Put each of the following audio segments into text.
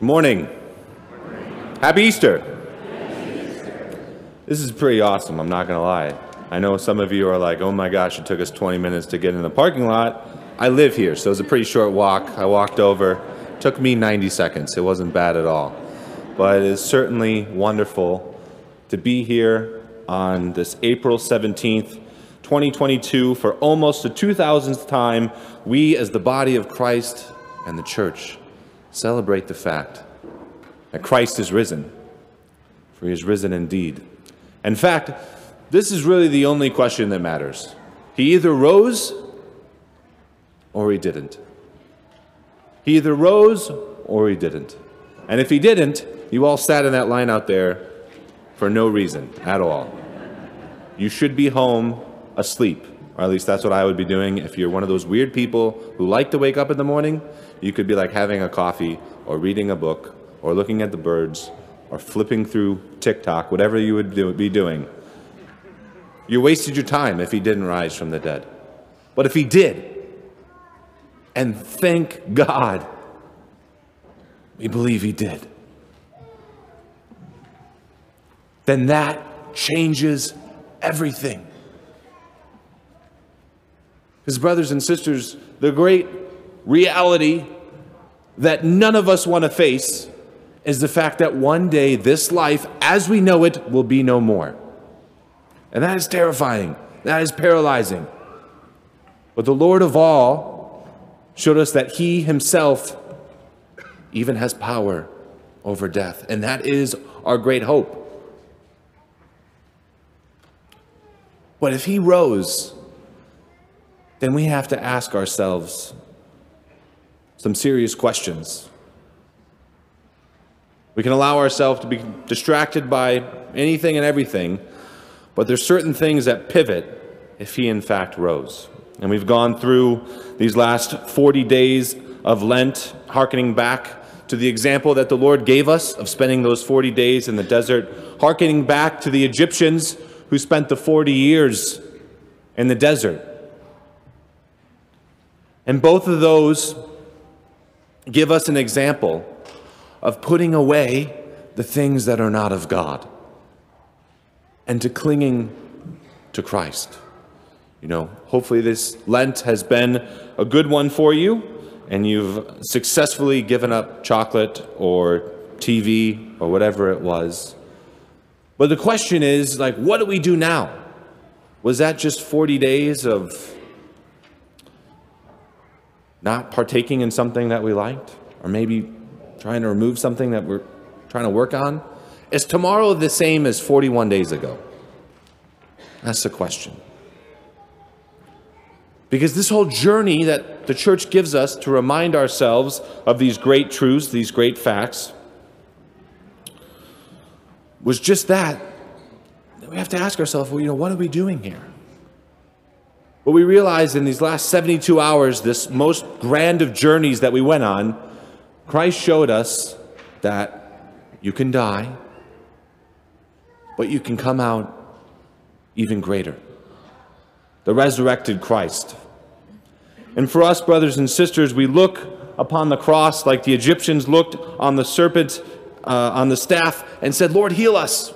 Good morning. Good morning. Happy Easter. Happy Easter. This is pretty awesome, I'm not going to lie. I know some of you are like, oh my gosh, it took us 20 minutes to get in the parking lot. I live here, so it was a pretty short walk. I walked over. It took me 90 seconds. It wasn't bad at all. But it is certainly wonderful to be here on this April 17th, 2022, for almost the 2000th time, we as the body of Christ and the church celebrate the fact that Christ is risen, for he is risen indeed. In fact, this is really the only question that matters. He either rose or he didn't. He either rose or he didn't. And if he didn't, you all sat in that line out there for no reason at all. You should be home asleep, or at least that's what I would be doing. If you're one of those weird people who like to wake up in the morning, you could be like having a coffee or reading a book or looking at the birds or flipping through TikTok, whatever you would be doing. You wasted your time if he didn't rise from the dead. But if he did, and thank God, we believe he did, then that changes everything. His brothers and sisters, the great reality that none of us want to face is the fact that one day this life, as we know it, will be no more. And that is terrifying. That is paralyzing. But the Lord of all showed us that he himself even has power over death. And that is our great hope. But if he rose, then we have to ask ourselves some serious questions. We can allow ourselves to be distracted by anything and everything, but there's certain things that pivot if he in fact rose. And we've gone through these last 40 days of Lent, hearkening back to the example that the Lord gave us of spending those 40 days in the desert, hearkening back to the Egyptians who spent the 40 years in the desert. And both of those give us an example of putting away the things that are not of God and to clinging to Christ. You know, hopefully this Lent has been a good one for you and you've successfully given up chocolate or TV or whatever it was. But the question is, like, what do we do now? Was that just 40 days of not partaking in something that we liked, or maybe trying to remove something that we're trying to work on? Is tomorrow the same as 41 days ago? That's the question. Because this whole journey that the church gives us to remind ourselves of these great truths, these great facts, was just that. We have to ask ourselves, well, you know, what are we doing here? But we realize in these last 72 hours, this most grand of journeys that we went on, Christ showed us that you can die, but you can come out even greater. The resurrected Christ. And for us, brothers and sisters, we look upon the cross like the Egyptians looked on the serpent, on the staff, and said, Lord, heal us.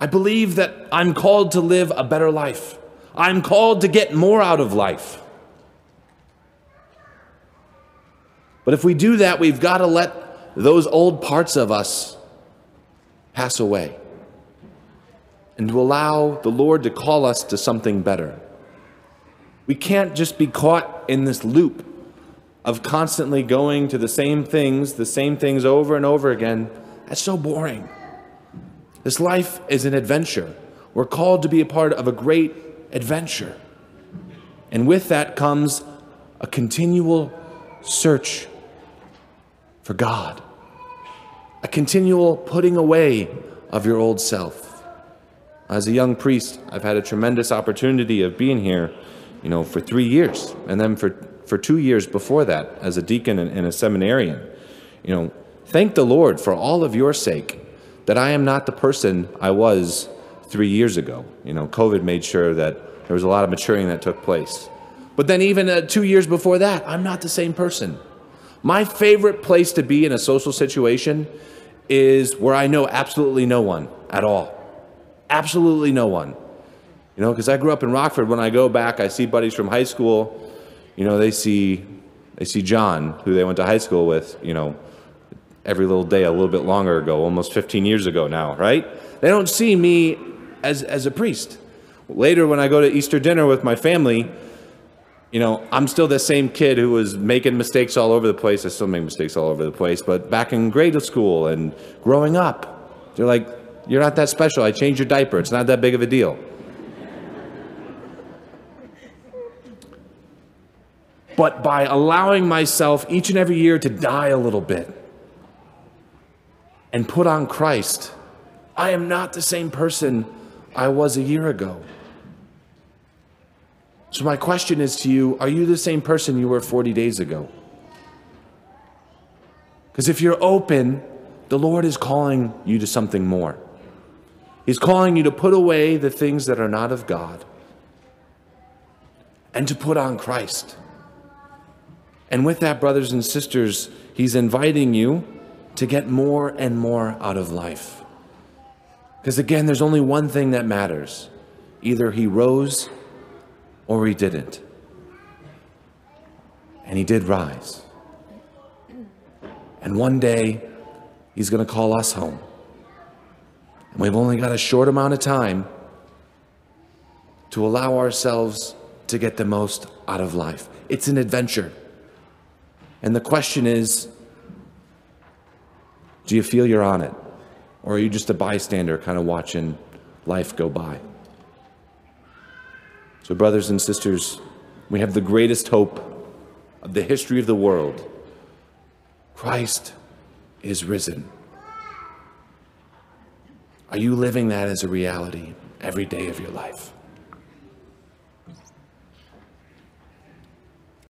I believe that I'm called to live a better life. I'm called to get more out of life. But if we do that, we've got to let those old parts of us pass away and to allow the Lord to call us to something better. We can't just be caught in this loop of constantly going to the same things over and over again. That's so boring. This life is an adventure. We're called to be a part of a great adventure. And with that comes a continual search for God, a continual putting away of your old self. As a young priest, I've had a tremendous opportunity of being here, you know, for 3 years, and then for 2 years before that as a deacon and a seminarian. You know, thank the Lord for all of your sake that I am not the person I was 3 years ago. You know, COVID made sure that there was a lot of maturing that took place. But then even 2 years before that, I'm not the same person. My favorite place to be in a social situation is where I know absolutely no one at all. Absolutely no one. You know, because I grew up in Rockford. When I go back, I see buddies from high school. You know, they see John, who they went to high school with, you know, every little day a little bit longer ago, almost 15 years ago now, right? They don't see me as a priest. Later, when I go to Easter dinner with my family, you know, I'm still the same kid who was making mistakes all over the place. I still make mistakes all over the place, but back in grade school and growing up, they're like, you're not that special. I changed your diaper. It's not that big of a deal. But by allowing myself each and every year to die a little bit and put on Christ, I am not the same person I was a year ago. So my question is to you, are you the same person you were 40 days ago? Because if you're open, the Lord is calling you to something more. He's calling you to put away the things that are not of God and to put on Christ. And with that, brothers and sisters, he's inviting you to get more and more out of life. Because again, there's only one thing that matters. Either he rose or he didn't. And he did rise. And one day, he's going to call us home. And we've only got a short amount of time to allow ourselves to get the most out of life. It's an adventure. And the question is, do you feel you're on it? Or are you just a bystander kind of watching life go by? So brothers and sisters, we have the greatest hope of the history of the world. Christ is risen. Are you living that as a reality every day of your life?